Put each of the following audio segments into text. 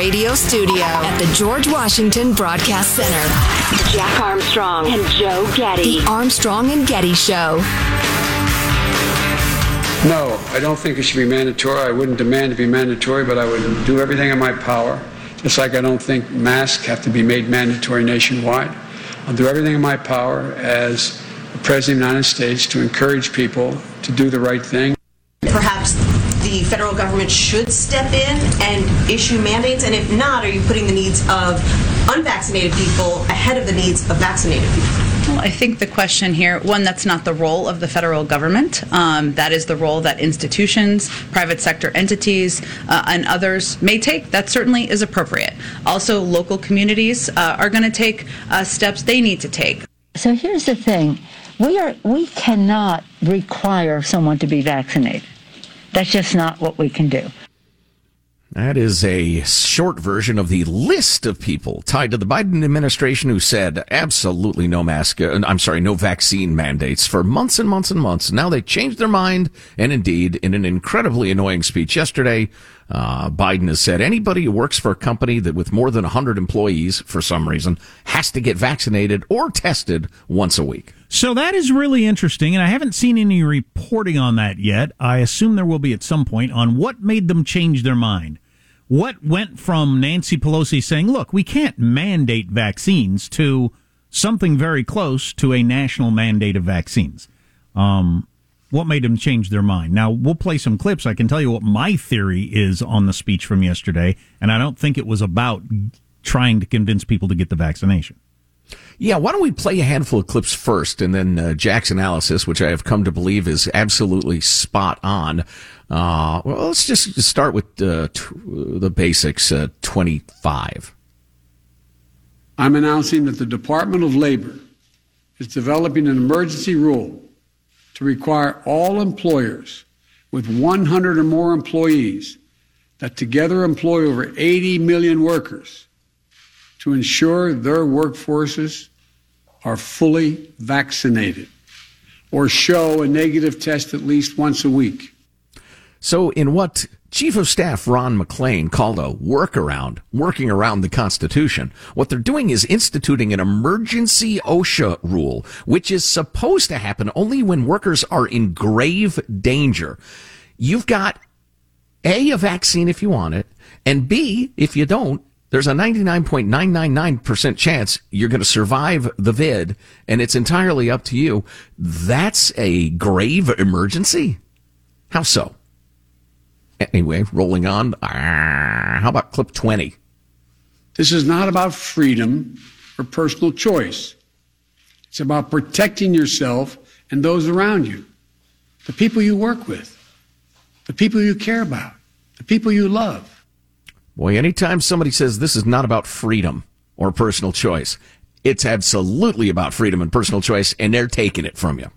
radio studio at the George Washington Broadcast Center. Jack Armstrong and Joe Getty. The Armstrong and Getty Show. No, I don't think it should be mandatory. I wouldn't demand to be mandatory, but I would do everything in my power. Just like I don't think masks have to be made mandatory nationwide. I'll do everything in my power as the President of the United States to encourage people to do the right thing. Perhaps the federal government should step in and issue mandates, and if not, are you putting the needs of unvaccinated people ahead of the needs of vaccinated people? Well, I think the question here, one, that's not the role of the federal government. That is the role that institutions, private sector entities, and others may take. That certainly is appropriate. Also, local communities are going to take steps they need to take. So here's the thing. We cannot require someone to be vaccinated. That's just not what we can do. That is a short version of the list of people tied to the Biden administration who said absolutely no mask, no vaccine mandates for months and months and months. Now they changed their mind. And indeed, in an incredibly annoying speech yesterday, Biden has said anybody who works for a company that with more than 100 employees, for some reason, has to get vaccinated or tested once a week. So that is really interesting, and I haven't seen any reporting on that yet. I assume there will be at some point on what made them change their mind. What went from Nancy Pelosi saying, look, we can't mandate vaccines, to something very close to a national mandate of vaccines. What made them change their mind? Now, we'll play some clips. I can tell you what my theory is on the speech from yesterday, and I don't think it was about trying to convince people to get the vaccination. Yeah, why don't we play a handful of clips first, and then Jack's analysis, which I have come to believe is absolutely spot on. Well, let's just start with the basics, 25. I'm announcing that the Department of Labor is developing an emergency rule to require all employers with 100 or more employees that together employ over 80 million workers to ensure their workforces are fully vaccinated or show a negative test at least once a week. So in what Chief of Staff Ron McClain called a workaround, working around the Constitution, what they're doing is instituting an emergency OSHA rule, which is supposed to happen only when workers are in grave danger. You've got, A, a vaccine if you want it, and B, if you don't, there's a 99.999% chance you're going to survive the vid, and it's entirely up to you. That's a grave emergency? How so? Anyway, rolling on. How about clip 20? This is not about freedom or personal choice. It's about protecting yourself and those around you, the people you work with, the people you care about, the people you love. Boy, anytime somebody says this is not about freedom or personal choice, it's absolutely about freedom and personal choice, and they're taking it from you.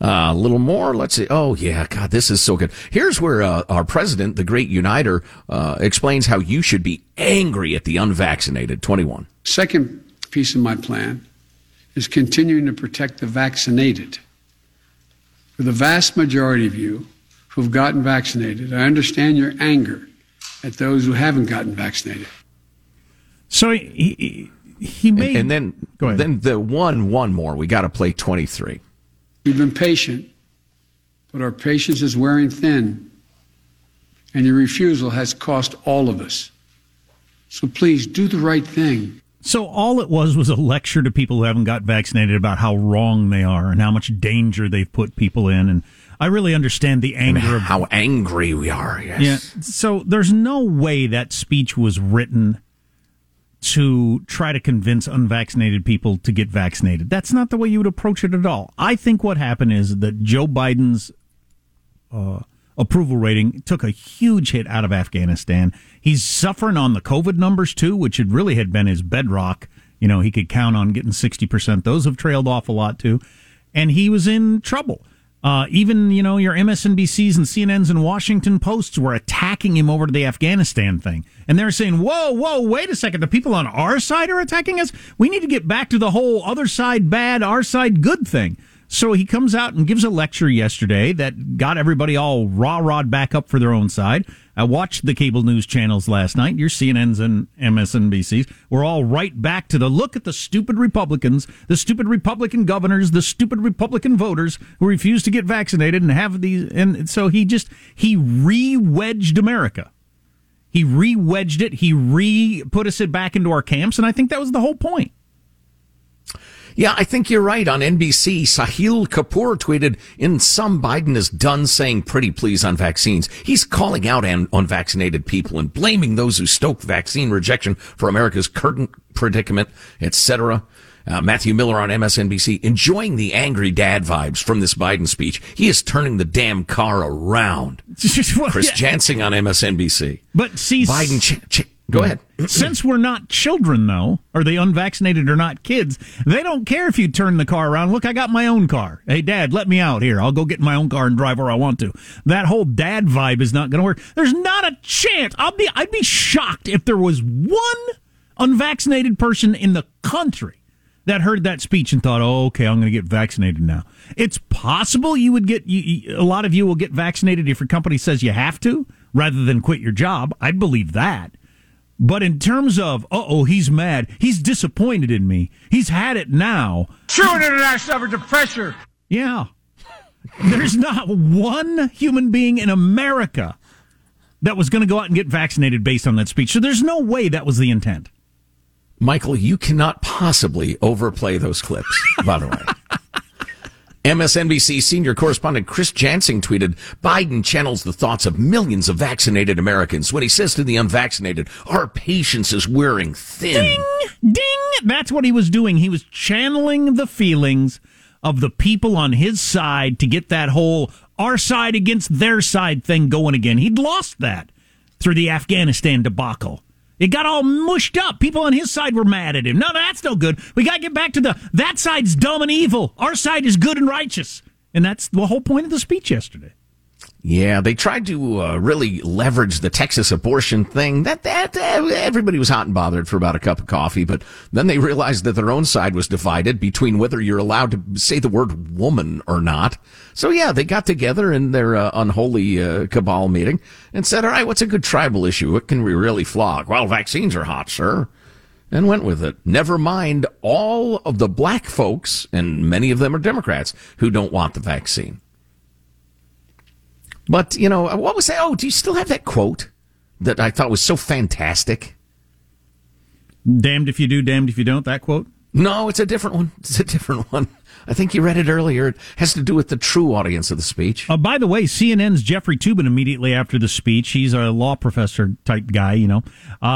A little more. Let's see. Oh, yeah. God, this is so good. Here's where our president, the great uniter, explains how you should be angry at the unvaccinated. 21. Second piece of my plan is continuing to protect the vaccinated. For the vast majority of you who've gotten vaccinated, I understand your anger at those who haven't gotten vaccinated. So he made... And then, go ahead. Then the one more. We got to play 23. We've been patient, but our patience is wearing thin, and your refusal has cost all of us. So please do the right thing. So all it was a lecture to people who haven't got vaccinated about how wrong they are and how much danger they've put people in, and I really understand the anger of how angry we are. Yes. Yeah. So there's no way that speech was written to try to convince unvaccinated people to get vaccinated. That's not the way you would approach it at all. I think what happened is that Joe Biden's approval rating took a huge hit out of Afghanistan. He's suffering on the COVID numbers too, which had really had been his bedrock. You know, he could count on getting 60%. Those have trailed off a lot too, and he was in trouble. Even, you know, your MSNBCs and CNNs and Washington Posts were attacking him over to the Afghanistan thing. And they're saying, whoa, wait a second. The people on our side are attacking us? We need to get back to the whole other side bad, our side good thing. So he comes out and gives a lecture yesterday that got everybody all rah-rah'd back up for their own side. I watched the cable news channels last night. Your CNNs and MSNBCs were all right back to the look at the stupid Republicans, the stupid Republican governors, the stupid Republican voters who refuse to get vaccinated and have these. And so he re-wedged America. He re-wedged it. He re-put us back into our camps. And I think that was the whole point. Yeah, I think you're right. On NBC, Sahil Kapoor tweeted, "In sum, Biden is done saying pretty please on vaccines. He's calling out unvaccinated people and blaming those who stoked vaccine rejection for America's current predicament, etc." Matthew Miller on MSNBC, enjoying the angry dad vibes from this Biden speech. He is turning the damn car around. Well, Chris Jansing on MSNBC. But see, Biden... Go ahead. Since we're not children, though, are they unvaccinated or not kids, they don't care if you turn the car around. Look, I got my own car. Hey, Dad, let me out here. I'll go get my own car and drive where I want to. That whole dad vibe is not going to work. There's not a chance. I'd be shocked if there was one unvaccinated person in the country that heard that speech and thought, oh, okay, I'm going to get vaccinated now. It's possible you would get, a lot of you will get vaccinated if your company says you have to, rather than quit your job. I'd believe that. But in terms of, he's mad, he's disappointed in me, he's had it now. Chewing international average of pressure. Yeah. There's not one human being in America that was going to go out and get vaccinated based on that speech. So there's no way that was the intent. Michael, you cannot possibly overplay those clips, by the way. MSNBC senior correspondent Chris Jansing tweeted, Biden channels the thoughts of millions of vaccinated Americans when he says to the unvaccinated, our patience is wearing thin. Ding! Ding! That's what he was doing. He was channeling the feelings of the people on his side to get that whole our side against their side thing going again. He'd lost that through the Afghanistan debacle. It got all mushed up. People on his side were mad at him. No, that's no good. We got to get back to that side's dumb and evil. Our side is good and righteous. And that's the whole point of the speech yesterday. Yeah, they tried to really leverage the Texas abortion thing. Everybody was hot and bothered for about a cup of coffee, but then they realized that their own side was divided between whether you're allowed to say the word woman or not. So yeah, they got together in their unholy cabal meeting and said, all right, what's a good tribal issue? What can we really flog? Well, vaccines are hot, sir. And went with it. Never mind all of the black folks, and many of them are Democrats, who don't want the vaccine. But, you know, what was that? Oh, do you still have that quote that I thought was so fantastic? Damned if you do, damned if you don't, that quote? No, it's a different one. I think you read it earlier. It has to do with the true audience of the speech. By the way, CNN's Jeffrey Toobin, immediately after the speech, he's a law professor type guy, you know.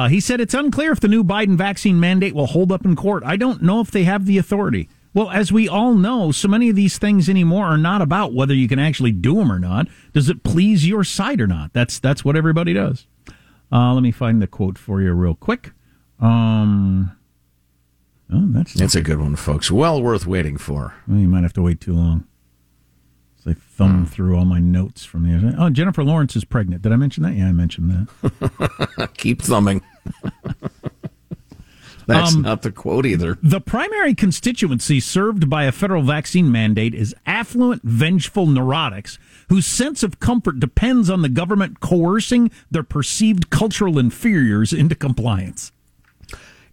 He said, it's unclear if the new Biden vaccine mandate will hold up in court. I don't know if they have the authority. Well, as we all know, so many of these things anymore are not about whether you can actually do them or not. Does it please your side or not? That's what everybody does. Let me find the quote for you real quick. That's a good one, folks. Well worth waiting for. Well, you might have to wait too long. So I thumb through all my notes from the other. Oh, Jennifer Lawrence is pregnant. Did I mention that? Yeah, I mentioned that. Keep thumbing. That's not the quote either. The primary constituency served by a federal vaccine mandate is affluent, vengeful neurotics whose sense of comfort depends on the government coercing their perceived cultural inferiors into compliance.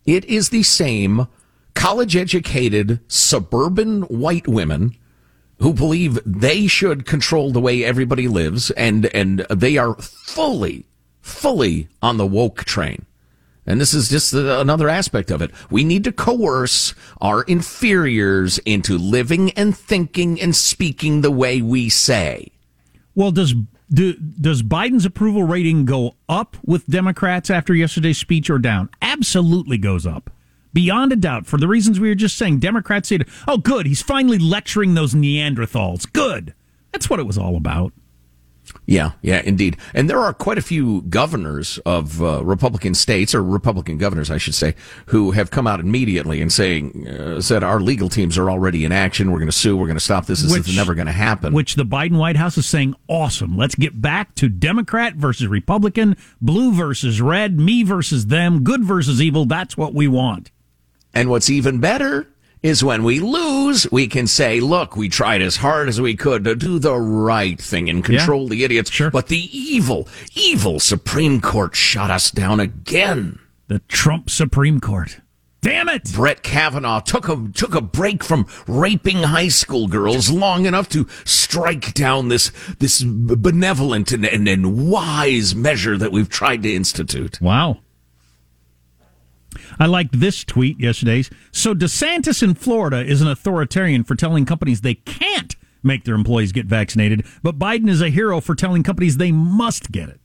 It is the same college-educated, suburban white women who believe they should control the way everybody lives, and they are fully on the woke train. And this is just another aspect of it. We need to coerce our inferiors into living and thinking and speaking the way we say. Well, does Biden's approval rating go up with Democrats after yesterday's speech or down? Absolutely goes up. Beyond a doubt, for the reasons we were just saying. Democrats said, oh, good, he's finally lecturing those Neanderthals. Good. That's what it was all about. Yeah, indeed. And there are quite a few governors of Republican states, or Republican governors, I should say, who have come out immediately and said our legal teams are already in action. We're going to sue. We're going to stop this. This is never going to happen. Which the Biden White House is saying, awesome. Let's get back to Democrat versus Republican, blue versus red, me versus them, good versus evil. That's what we want. And what's even better is when we lose, we can say, look, we tried as hard as we could to do the right thing and control the idiots. Sure. But the evil Supreme Court shot us down again. The Trump Supreme Court. Damn it! Brett Kavanaugh took a break from raping high school girls long enough to strike down this benevolent and wise measure that we've tried to institute. Wow. I liked this tweet yesterday. So DeSantis in Florida is an authoritarian for telling companies they can't make their employees get vaccinated, but Biden is a hero for telling companies they must get it.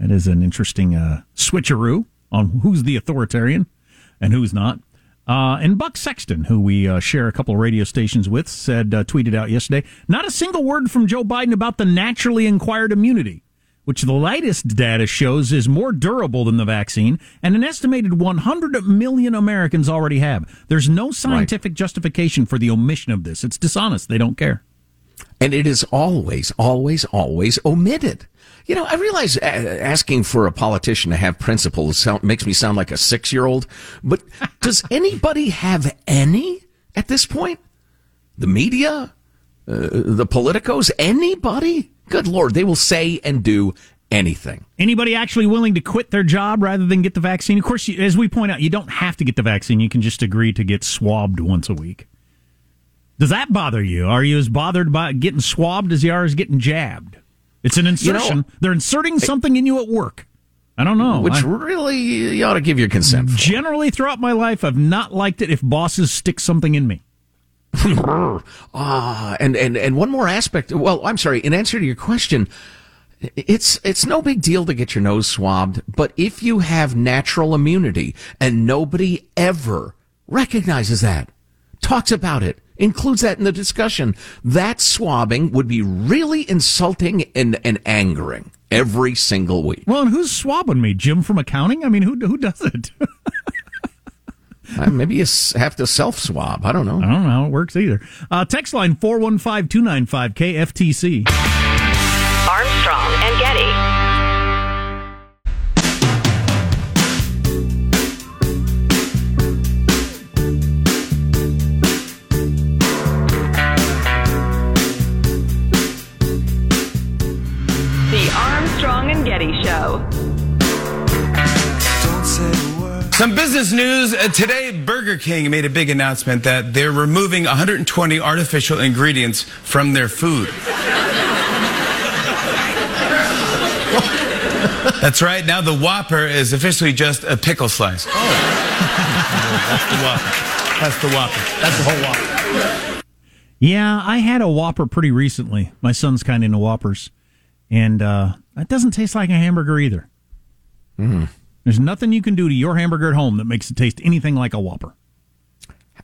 That is an interesting switcheroo on who's the authoritarian and who's not. And Buck Sexton, who we share a couple of radio stations with, said, tweeted out yesterday, not a single word from Joe Biden about the naturally acquired immunity, which the latest data shows is more durable than the vaccine, and an estimated 100 million Americans already have. There's no scientific justification for the omission of this. It's dishonest. They don't care. And it is always omitted. You know, I realize asking for a politician to have principles makes me sound like a 6-year-old, but does anybody have any at this point? The media, the politicos, anybody? Good Lord, they will say and do anything. Anybody actually willing to quit their job rather than get the vaccine? Of course, as we point out, you don't have to get the vaccine. You can just agree to get swabbed once a week. Does that bother you? Are you as bothered by getting swabbed as you are as getting jabbed? It's an insertion. You know, they're inserting something in you at work. I don't know. Which really, you ought to give your consent for. Generally, throughout my life, I've not liked it if bosses stick something in me. And one more aspect. Well, I'm sorry. In answer to your question, it's no big deal to get your nose swabbed. But if you have natural immunity and nobody ever recognizes that, talks about it, includes that in the discussion, that swabbing would be really insulting and angering every single week. Well, and who's swabbing me? Jim from Accounting? I mean, who does it? Maybe you have to self-swab. I don't know. I don't know how it works either. Text line 415-295-KFTC. Armstrong and Getty. Show. Some business news. Today, Burger King made a big announcement that they're removing 120 artificial ingredients from their food. That's right. Now the Whopper is officially just a pickle slice. Oh. That's the Whopper. That's the whole Whopper. Yeah, I had a Whopper pretty recently. My son's kind of into Whoppers. And that doesn't taste like a hamburger either. Mm. There's nothing you can do to your hamburger at home that makes it taste anything like a Whopper.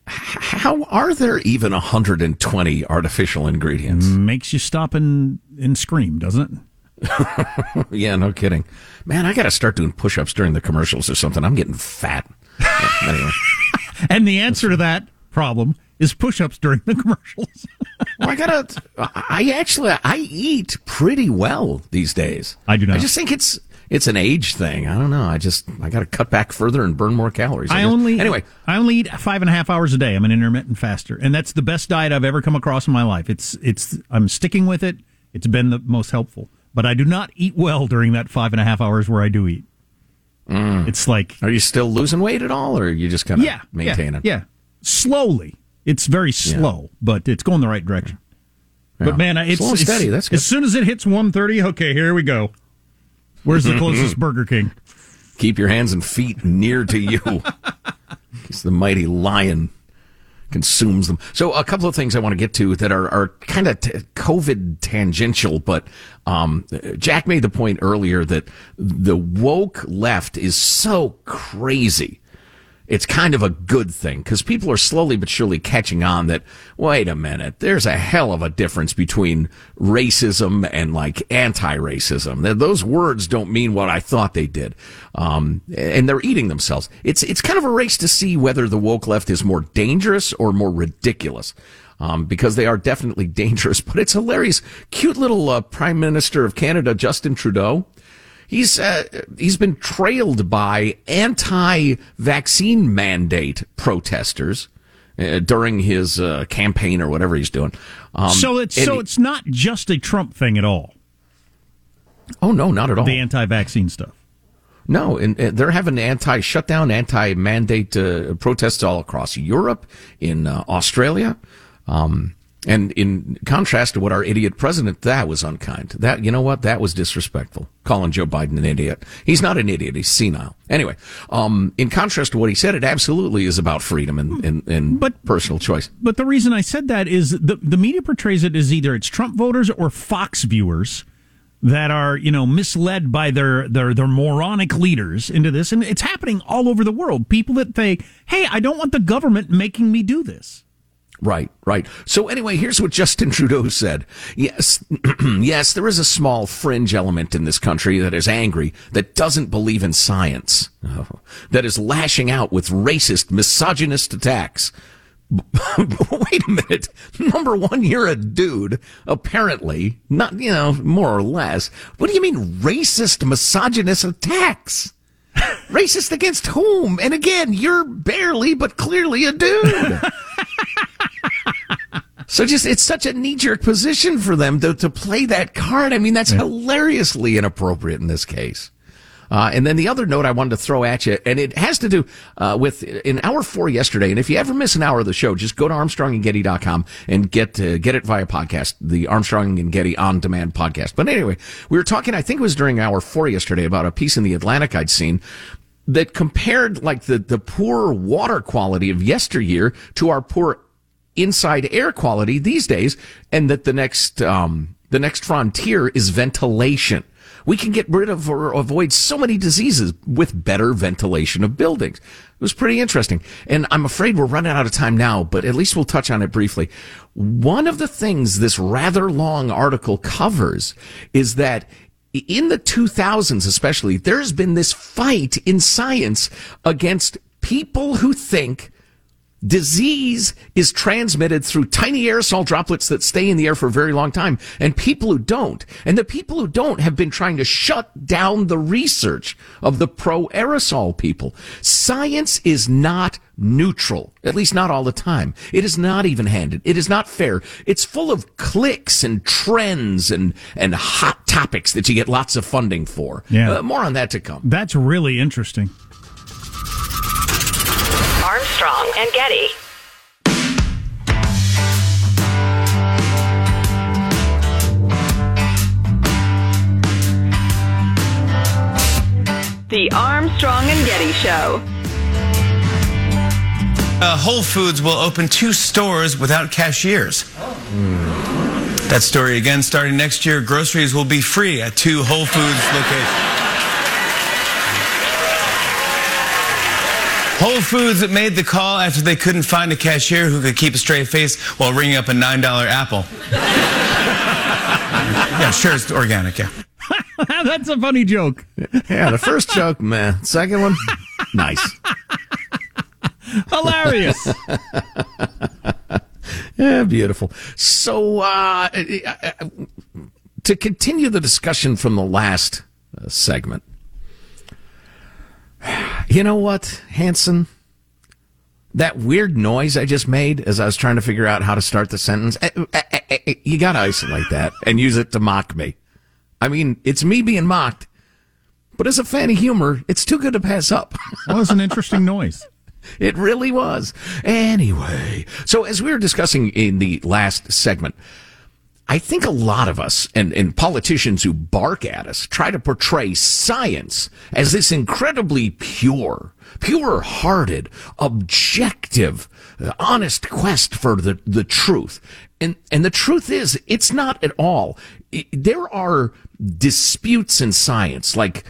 How are there even 120 artificial ingredients? Makes you stop and scream, doesn't it? Yeah, no kidding. Man, I got to start doing push-ups during the commercials or something. I'm getting fat. Anyway. And the answer to that problem is push-ups during the commercials. Well, I eat pretty well these days. I do not. I just think it's an age thing. I don't know. I got to cut back further and burn more calories. I only eat 5.5 hours a day. I'm an intermittent faster, and that's the best diet I've ever come across in my life. I'm sticking with it. It's been the most helpful. But I do not eat well during that 5.5 hours where I do eat. Mm. It's like, are you still losing weight at all, or are you just kind of maintain it? Yeah, slowly. It's very slow, but it's going the right direction. Yeah. But man, it's steady. That's good. As soon as it hits 1:30, okay, here we go. Where's the closest Burger King? Keep your hands and feet near to you. Because the mighty lion consumes them. So a couple of things I want to get to that are kind of COVID tangential, but Jack made the point earlier that the woke left is so crazy. It's kind of a good thing because people are slowly but surely catching on that, wait a minute, there's a hell of a difference between racism and like anti-racism. Those words don't mean what I thought they did. And they're eating themselves. It's kind of a race to see whether the woke left is more dangerous or more ridiculous. Because they are definitely dangerous, but it's hilarious. Cute little Prime Minister of Canada, Justin Trudeau. He's been trailed by anti-vaccine mandate protesters. during his campaign or whatever he's doing. So it's not just a Trump thing at all. Oh, no, not at all. The anti-vaccine stuff. No, and they're having anti-shutdown, anti-mandate protests all across Europe, in Australia, and in contrast to what our idiot president, that was unkind. That, you know what? That was disrespectful, calling Joe Biden an idiot. He's not an idiot. He's senile. Anyway, in contrast to what he said, it absolutely is about freedom and personal choice. But the reason I said that is the media portrays it as either it's Trump voters or Fox viewers that are, you know, misled by their moronic leaders into this. And it's happening all over the world. People that think, hey, I don't want the government making me do this. Right. So anyway, here's what Justin Trudeau said. Yes, yes, there is a small fringe element in this country that is angry, that doesn't believe in science, that is lashing out with racist, misogynist attacks. Wait a minute. Number one, you're a dude, apparently. Not, you know, more or less. What do you mean racist, misogynist attacks? Racist against whom? And again, you're barely but clearly a dude. So just, it's such a knee-jerk position for them to play that card. I mean, that's hilariously inappropriate in this case. And then the other note I wanted to throw at you, and it has to do with in hour 4 yesterday. And if you ever miss an hour of the show, just go to armstrongandgetty.com and get it via podcast, the Armstrong and Getty on-demand podcast. But anyway, we were talking, I think it was during hour 4 yesterday, about a piece in the Atlantic I'd seen that compared like the poor water quality of yesteryear to our poor inside air quality these days, and that the next frontier is ventilation. We can get rid of or avoid so many diseases with better ventilation of buildings. It was pretty interesting. And I'm afraid we're running out of time now, but at least we'll touch on it briefly. One of the things this rather long article covers is that in the 2000s especially, there's been this fight in science against people who think disease is transmitted through tiny aerosol droplets that stay in the air for a very long time, and people who don't. And the people who don't have been trying to shut down the research of the pro-aerosol people. Science is not neutral, at least not all the time. It is not even-handed. It is not fair. It's full of clicks and trends and hot topics that you get lots of funding for. Yeah. More on that to come. That's really interesting. Armstrong and Getty. The Armstrong and Getty Show. Whole Foods will open 2 stores without cashiers. Oh. That story again, starting next year, groceries will be free at 2 Whole Foods locations. Whole Foods made the call after they couldn't find a cashier who could keep a straight face while ringing up a $9 apple. Yeah, sure, it's organic, yeah. That's a funny joke. Yeah, the first joke, man. Second one, nice. Hilarious. Yeah, beautiful. So, to continue the discussion from the last segment, you know what, Hanson? That weird noise I just made as I was trying to figure out how to start the sentence, you got to isolate that and use it to mock me. I mean, it's me being mocked, but as a fan of humor, it's too good to pass up. That was an interesting noise. It really was. Anyway, so as we were discussing in the last segment, I think a lot of us and politicians who bark at us try to portray science as this incredibly pure-hearted, objective, honest quest for the truth. And the truth is, it's not at all. There are disputes in science, like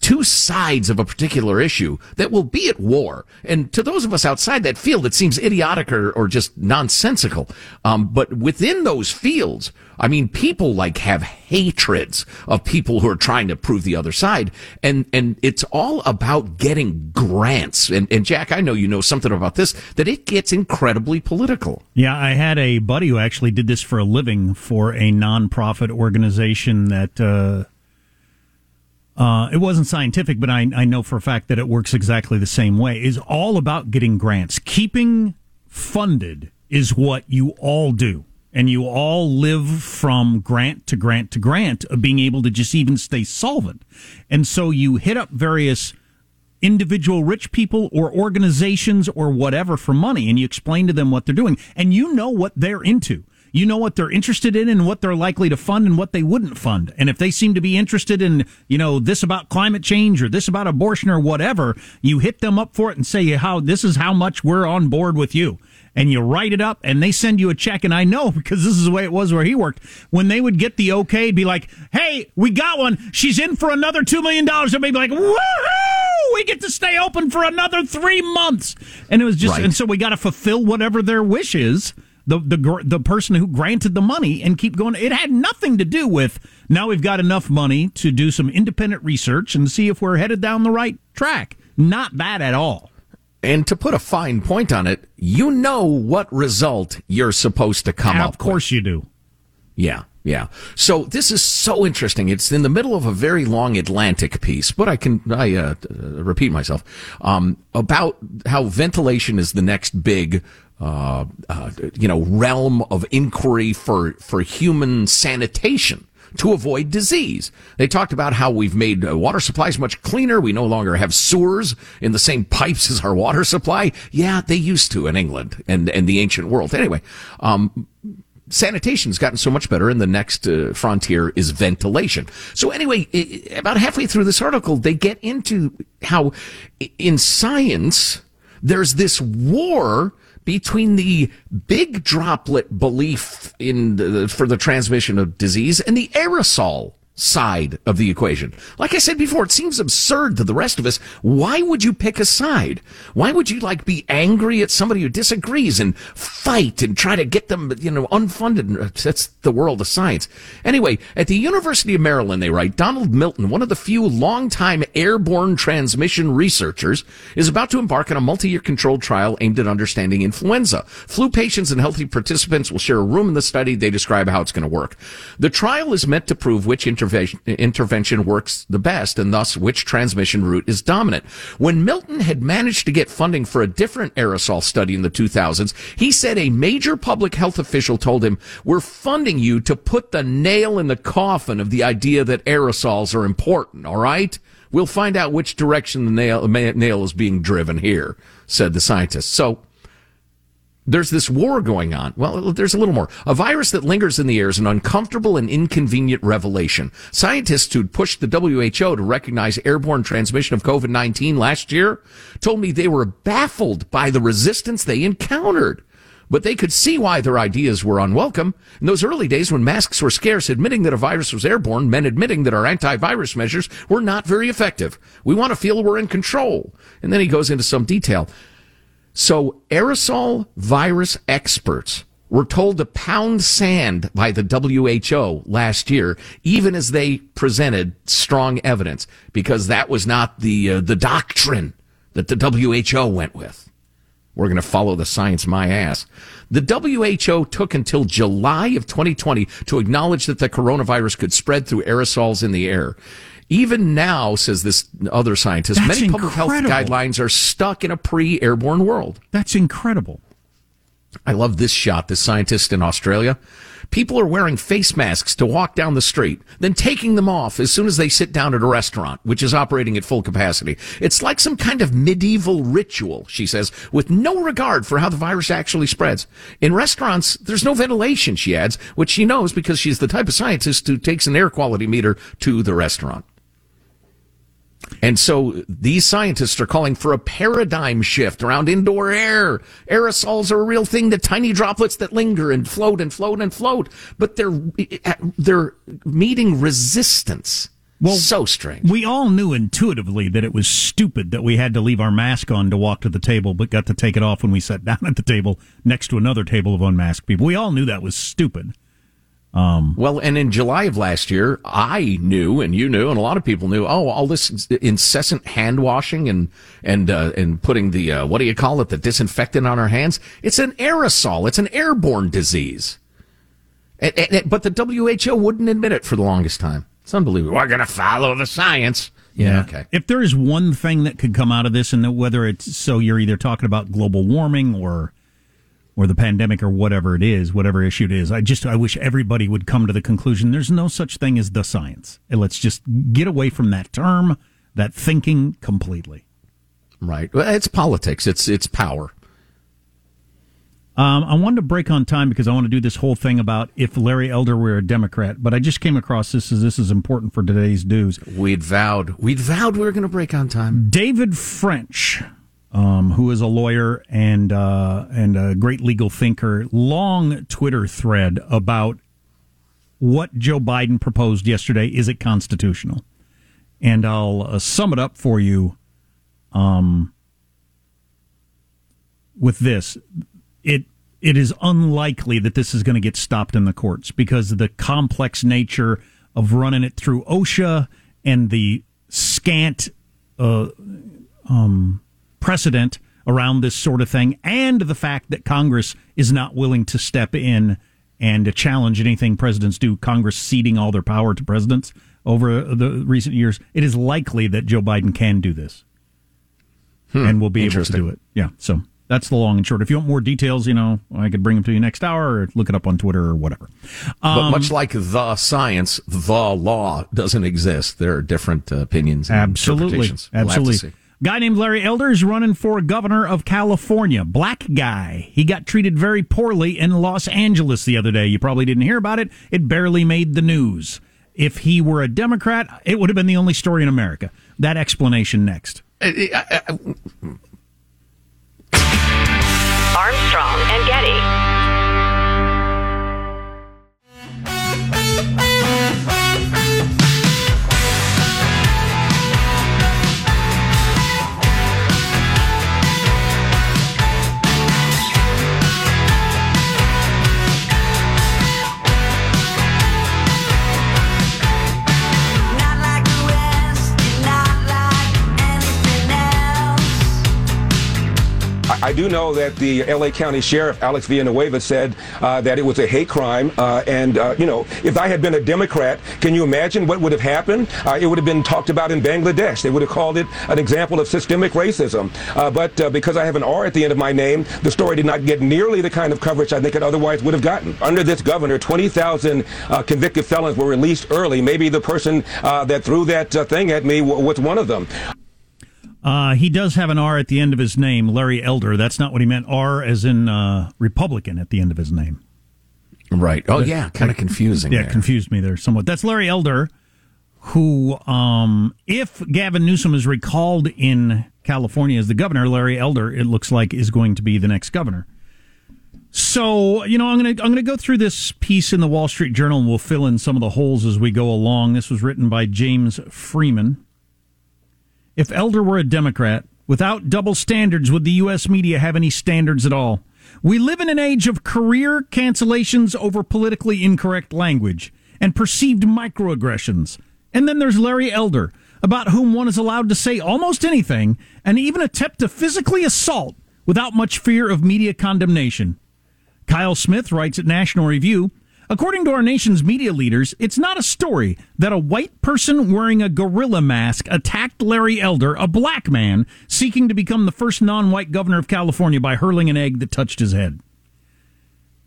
two sides of a particular issue that will be at war. And to those of us outside that field, it seems idiotic or just nonsensical. But within those fields, I mean, people like have hatreds of people who are trying to prove the other side. And it's all about getting grants. And Jack, I know you know something about this, that it gets incredibly political. Yeah, I had a buddy who actually did this for a living for a nonprofit organization that, it wasn't scientific, but I know for a fact that it works exactly the same way, is all about getting grants, keeping funded is what you all do. And you all live from grant to grant to grant of being able to just even stay solvent. And so you hit up various individual rich people or organizations or whatever for money, and you explain to them what they're doing. And you know what they're into. You know what they're interested in and what they're likely to fund and what they wouldn't fund. And if they seem to be interested in, you know, this about climate change or this about abortion or whatever, you hit them up for it and say, how this is how much we're on board with you. And you write it up and they send you a check. And I know, because this is the way it was where he worked, when they would get the okay, be like, hey, we got one. She's in for another $2 million. And they'd be like, woohoo! We get to stay open for another 3 months. And it was just, right. And so we got to fulfill whatever their wish is, the person who granted the money, and keep going. It had nothing to do with, now we've got enough money to do some independent research and see if we're headed down the right track. Not that at all. And to put a fine point on it, you know what result you're supposed to come up with. Of course you do. Yeah. Yeah. So this is so interesting. It's in the middle of a very long Atlantic piece, but I repeat myself, about how ventilation is the next big, realm of inquiry for human sanitation to avoid disease. They talked about how we've made water supplies much cleaner. We no longer have sewers in the same pipes as our water supply. Yeah, they used to in England and the ancient world. Anyway, sanitation's gotten so much better, and the next frontier is ventilation. So anyway, about halfway through this article, they get into how in science, there's this war between the big droplet belief for the transmission of disease and the aerosol side of the equation. Like I said before, it seems absurd to the rest of us. Why would you pick a side? Why would you be angry at somebody who disagrees and fight and try to get them, unfunded? That's the world of science. Anyway, at the University of Maryland, they write, Donald Milton, one of the few longtime airborne transmission researchers, is about to embark on a multi-year controlled trial aimed at understanding influenza. Flu patients and healthy participants will share a room in the study. They describe how it's going to work. The trial is meant to prove which intervention works the best, and thus which transmission route is dominant. When Milton had managed to get funding for a different aerosol study in the 2000s, he said a major public health official told him, we're funding you to put the nail in the coffin of the idea that aerosols are important, all right? We'll find out which direction the nail is being driven here, said the scientist. So there's this war going on. Well, there's a little more. A virus that lingers in the air is an uncomfortable and inconvenient revelation. Scientists who'd pushed the WHO to recognize airborne transmission of COVID-19 last year told me they were baffled by the resistance they encountered. But they could see why their ideas were unwelcome. In those early days when masks were scarce, admitting that a virus was airborne meant admitting that our antivirus measures were not very effective. We want to feel we're in control. And then he goes into some detail. So aerosol virus experts were told to pound sand by the WHO last year, even as they presented strong evidence, because that was not the doctrine that the WHO went with. We're going to follow the science, my ass. The WHO took until July of 2020 to acknowledge that the coronavirus could spread through aerosols in the air. Even now, says this other scientist, many public health guidelines are stuck in a pre-airborne world. That's incredible. I love this shot, this scientist in Australia. People are wearing face masks to walk down the street, then taking them off as soon as they sit down at a restaurant, which is operating at full capacity. It's like some kind of medieval ritual, she says, with no regard for how the virus actually spreads. In restaurants, there's no ventilation, she adds, which she knows because she's the type of scientist who takes an air quality meter to the restaurant. And so these scientists are calling for a paradigm shift around indoor air. Aerosols are a real thing, the tiny droplets that linger and float and float and float. But they're meeting resistance. Well, so strange. We all knew intuitively that it was stupid that we had to leave our mask on to walk to the table, but got to take it off when we sat down at the table next to another table of unmasked people. We all knew that was stupid. And in July of last year, I knew, and you knew, and a lot of people knew, all this incessant hand washing and putting the, the disinfectant on our hands. It's an aerosol. It's an airborne disease. But the WHO wouldn't admit it for the longest time. It's unbelievable. We're going to follow the science. Yeah. Okay. If there is one thing that could come out of this, and whether it's, so you're either talking about global warming or or the pandemic or whatever it is, whatever issue it is. I wish everybody would come to the conclusion there's no such thing as the science. And let's just get away from that term, that thinking completely. Right. It's politics. It's power. I wanted to break on time because I want to do this whole thing about if Larry Elder were a Democrat, but I just came across this as this is important for today's news. We'd vowed we were going to break on time. David French, who is a lawyer and a great legal thinker, long Twitter thread about what Joe Biden proposed yesterday. Is it constitutional? And I'll sum it up for you with this. It is unlikely that this is going to get stopped in the courts because of the complex nature of running it through OSHA and the scant precedent around this sort of thing, and the fact that Congress is not willing to step in and challenge anything presidents do, Congress ceding all their power to presidents over the recent years. It is likely that Joe Biden can do this and will be able to do it. Yeah, so... that's the long and short. If you want more details, I could bring them to you next hour or look it up on Twitter or whatever. But much like the science, the law doesn't exist. There are different opinions and interpretations. Absolutely. Guy named Larry Elder is running for governor of California. Black guy. He got treated very poorly in Los Angeles the other day. You probably didn't hear about it. It barely made the news. If he were a Democrat, it would have been the only story in America. That explanation next. Armstrong and Getty. I do know that the L.A. County Sheriff, Alex Villanueva, said that it was a hate crime. If I had been a Democrat, can you imagine what would have happened? It would have been talked about in Bangladesh. They would have called it an example of systemic racism. But because I have an R at the end of my name, the story did not get nearly the kind of coverage I think it otherwise would have gotten. Under this governor, 20,000 convicted felons were released early. Maybe the person that threw that thing at me was one of them. He does have an R at the end of his name, Larry Elder. That's not what he meant. R as in Republican at the end of his name. Right. Oh, but, yeah. Kind of confusing. Yeah, there. Confused me there somewhat. That's Larry Elder, who, if Gavin Newsom is recalled in California as the governor, Larry Elder, it looks like, is going to be the next governor. So, I'm gonna go through this piece in the Wall Street Journal, and we'll fill in some of the holes as we go along. This was written by James Freeman. If Elder were a Democrat, without double standards, would the U.S. media have any standards at all? We live in an age of career cancellations over politically incorrect language and perceived microaggressions. And then there's Larry Elder, about whom one is allowed to say almost anything and even attempt to physically assault without much fear of media condemnation. Kyle Smith writes at National Review, according to our nation's media leaders, it's not a story that a white person wearing a gorilla mask attacked Larry Elder, a black man, seeking to become the first non-white governor of California by hurling an egg that touched his head.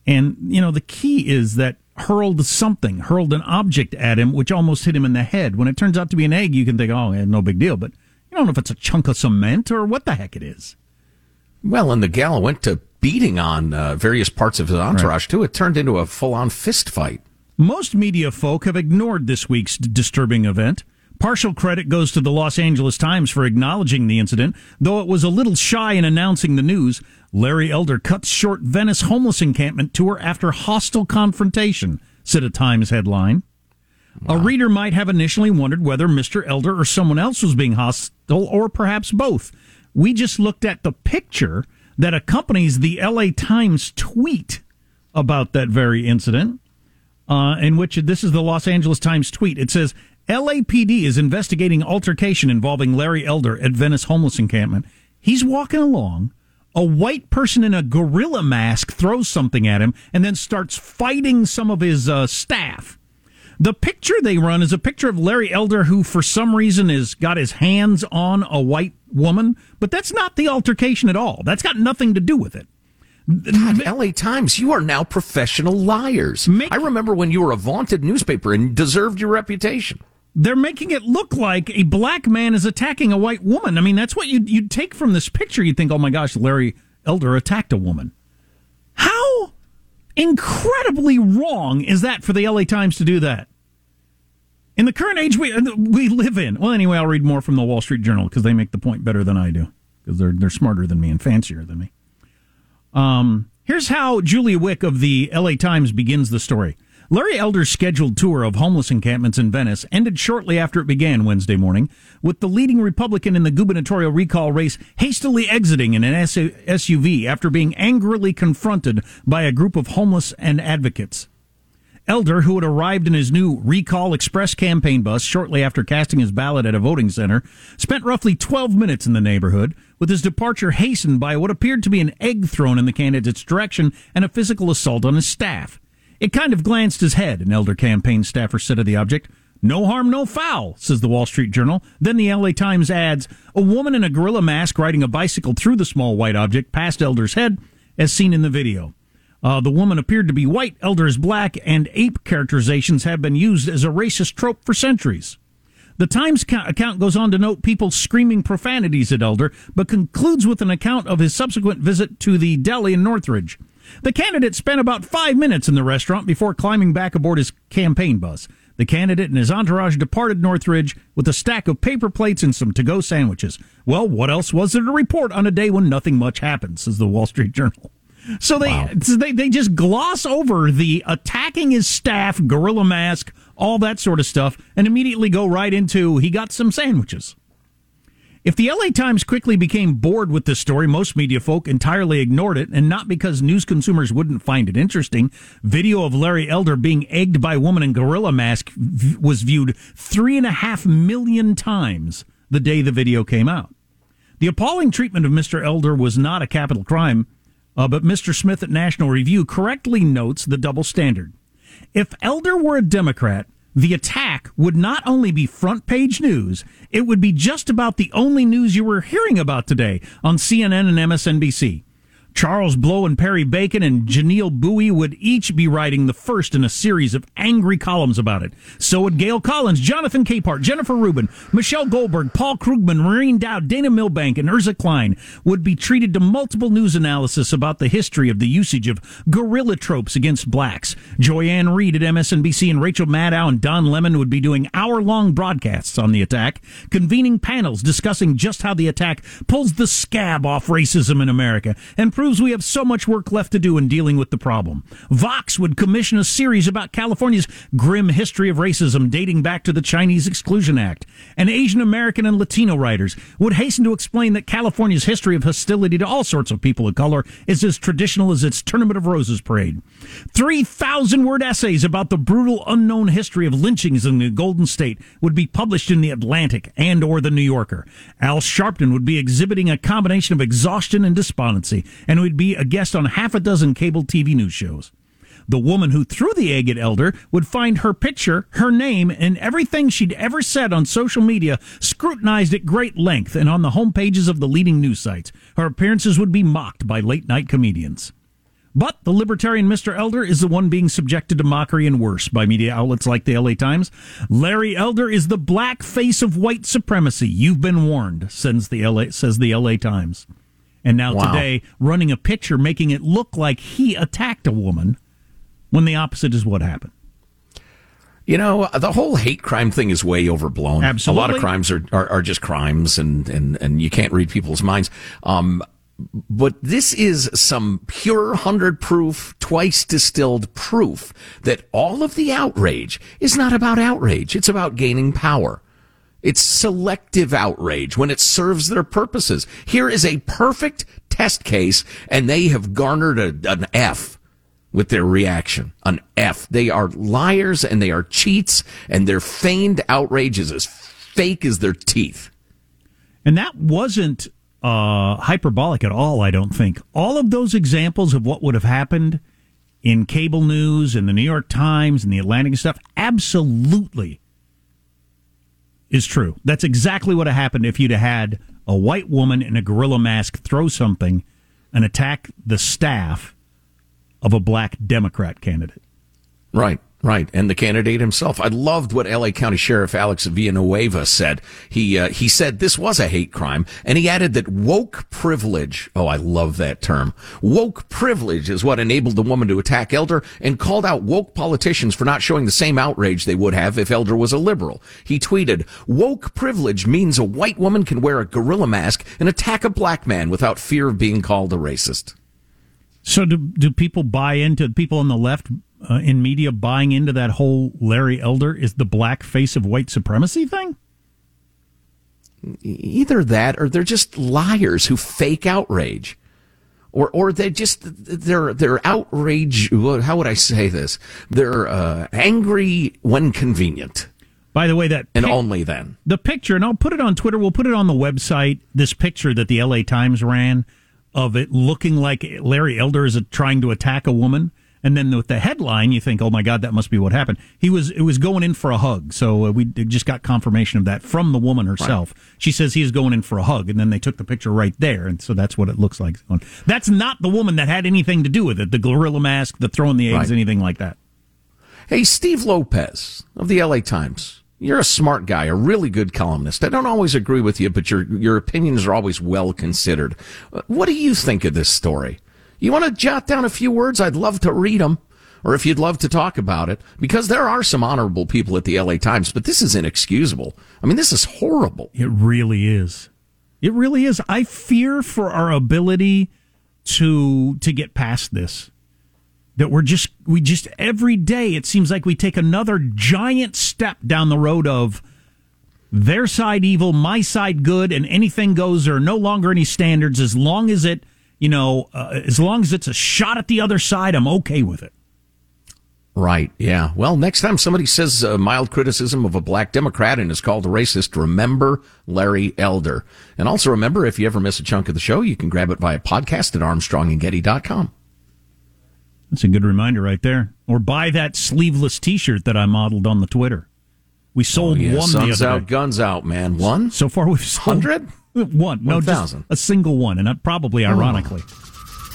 And, the key is that hurled an object at him, which almost hit him in the head. When it turns out to be an egg, you can think, oh, no big deal. But you don't know if it's a chunk of cement or what the heck it is. Well, and the gal went to beating on various parts of his entourage, right, too. It turned into a full-on fist fight. Most media folk have ignored this week's disturbing event. Partial credit goes to the Los Angeles Times for acknowledging the incident, though it was a little shy in announcing the news. Larry Elder cuts short Venice homeless encampment tour after hostile confrontation, said a Times headline. Wow. A reader might have initially wondered whether Mr. Elder or someone else was being hostile, or perhaps both. We just looked at the picture that accompanies the L.A. Times tweet about that very incident, in which this is the Los Angeles Times tweet. It says, LAPD is investigating altercation involving Larry Elder at Venice homeless encampment. He's walking along. A white person in a gorilla mask throws something at him and then starts fighting some of his staff. The picture they run is a picture of Larry Elder, who for some reason has got his hands on a white woman, but that's not the altercation at all. That's got nothing to do with it. God, LA Times, you are now professional liars. I remember when you were a vaunted newspaper and deserved your reputation. They're making it look like a black man is attacking a white woman. I mean, that's what you'd take from this picture. You'd think, oh my gosh, Larry Elder attacked a woman. How incredibly wrong is that for the LA Times to do that? In the current age we live in. Well, anyway, I'll read more from the Wall Street Journal because they make the point better than I do. Because they're smarter than me and fancier than me. Here's how Julie Wick of the LA Times begins the story. Larry Elder's scheduled tour of homeless encampments in Venice ended shortly after it began Wednesday morning, with the leading Republican in the gubernatorial recall race hastily exiting in an SUV after being angrily confronted by a group of homeless and advocates. Elder, who had arrived in his new Recall Express campaign bus shortly after casting his ballot at a voting center, spent roughly 12 minutes in the neighborhood, with his departure hastened by what appeared to be an egg thrown in the candidate's direction and a physical assault on his staff. It kind of glanced his head, an Elder campaign staffer said of the object. No harm, no foul, says the Wall Street Journal. Then the LA Times adds, a woman in a gorilla mask riding a bicycle through the small white object past Elder's head, as seen in the video. The woman appeared to be white, Elder is black, and ape characterizations have been used as a racist trope for centuries. The Times account goes on to note people screaming profanities at Elder, but concludes with an account of his subsequent visit to the deli in Northridge. The candidate spent about 5 minutes in the restaurant before climbing back aboard his campaign bus. The candidate and his entourage departed Northridge with a stack of paper plates and some to-go sandwiches. Well, what else was there to report on a day when nothing much happened, says the Wall Street Journal. So they just gloss over the attacking his staff, gorilla mask, all that sort of stuff, and immediately go right into, he got some sandwiches. If the LA Times quickly became bored with this story, most media folk entirely ignored it, and not because news consumers wouldn't find it interesting. Video of Larry Elder being egged by woman in gorilla mask was viewed 3.5 million times the day the video came out. The appalling treatment of Mr. Elder was not a capital crime, but Mr. Smith at National Review correctly notes the double standard. If Elder were a Democrat, the attack would not only be front-page news, it would be just about the only news you were hearing about today on CNN and MSNBC. Charles Blow and Perry Bacon and Janelle Bowie would each be writing the first in a series of angry columns about it. So would Gail Collins, Jonathan Capehart, Jennifer Rubin, Michelle Goldberg, Paul Krugman, Maureen Dowd, Dana Milbank, and Urza Klein would be treated to multiple news analysis about the history of the usage of guerrilla tropes against blacks. Joyanne Reed at MSNBC and Rachel Maddow and Don Lemon would be doing hour-long broadcasts on the attack, convening panels discussing just how the attack pulls the scab off racism in America and we have so much work left to do in dealing with the problem. Vox would commission a series about California's grim history of racism dating back to the Chinese Exclusion Act. And Asian American and Latino writers would hasten to explain that California's history of hostility to all sorts of people of color is as traditional as its Tournament of Roses parade. 3,000-word essays about the brutal unknown history of lynchings in the Golden State would be published in the Atlantic and or the New Yorker. Al Sharpton would be exhibiting a combination of exhaustion and despondency, and would be a guest on half a dozen cable TV news shows. The woman who threw the egg at Elder would find her picture, her name, and everything she'd ever said on social media scrutinized at great length and on the homepages of the leading news sites. Her appearances would be mocked by late-night comedians. But the libertarian Mr. Elder is the one being subjected to mockery and worse by media outlets like the LA Times. Larry Elder is the black face of white supremacy. You've been warned, says the LA Times. And now today, running a picture, making it look like he attacked a woman, when the opposite is what happened. You know, the whole hate crime thing is way overblown. Absolutely. A lot of crimes are just crimes, and you can't read people's minds. But this is some pure 100-proof, twice-distilled proof that all of the outrage is not about outrage. It's about gaining power. It's selective outrage when it serves their purposes. Here is a perfect test case, and they have garnered an F with their reaction. An F. They are liars, and they are cheats, and their feigned outrage is as fake as their teeth. And that wasn't hyperbolic at all, I don't think. All of those examples of what would have happened in cable news and the New York Times and the Atlantic and stuff, absolutely is true. That's exactly what happened if you'd had a white woman in a gorilla mask throw something and attack the staff of a black Democrat candidate. Right. Right. And the candidate himself. I loved what L.A. County Sheriff Alex Villanueva said. He said this was a hate crime, and he added that woke privilege. Oh, I love that term. Woke privilege is what enabled the woman to attack Elder, and called out woke politicians for not showing the same outrage they would have if Elder was a liberal. He tweeted, woke privilege means a white woman can wear a gorilla mask and attack a black man without fear of being called a racist. So do people buy into, people on the left in media buying into that whole Larry Elder is the black face of white supremacy thing? Either that, or they're just liars who fake outrage, or they just they're outrage. How would I say this? They're angry when convenient. By the way, that only then the picture, and I'll put it on Twitter. We'll put it on the website. This picture that the L.A. Times ran of it looking like Larry Elder is trying to attack a woman. And then with the headline, you think, oh, my God, that must be what happened. It was going in for a hug. So we just got confirmation of that from the woman herself. Right. She says he is going in for a hug. And then they took the picture right there. And so that's what it looks like. That's not the woman that had anything to do with it. The gorilla mask, the throwing the eggs, right. Anything like that. Hey, Steve Lopez of the L.A. Times. You're a smart guy, a really good columnist. I don't always agree with you, but your opinions are always well considered. What do you think of this story? You want to jot down a few words? I'd love to read them, or if you'd love to talk about it, because there are some honorable people at the L.A. Times, but this is inexcusable. I mean, this is horrible. It really is. It really is. I fear for our ability to get past this, that we just every day it seems like we take another giant step down the road of their side evil, my side good, and anything goes. There are no longer any standards as long as it. As long as it's a shot at the other side, I'm okay with it. Right, yeah. Well, next time somebody says a mild criticism of a black Democrat and is called a racist, remember Larry Elder. And also remember, if you ever miss a chunk of the show, you can grab it via podcast at armstrongandgetty.com. That's a good reminder right there. Or buy that sleeveless T-shirt that I modeled on the Twitter. We sold one the other day. Sun's out, guns out, man. One? So far we've sold 100? One. No, 1,000. Just a single one, and probably ironically.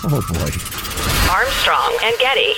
Oh boy. Armstrong and Getty.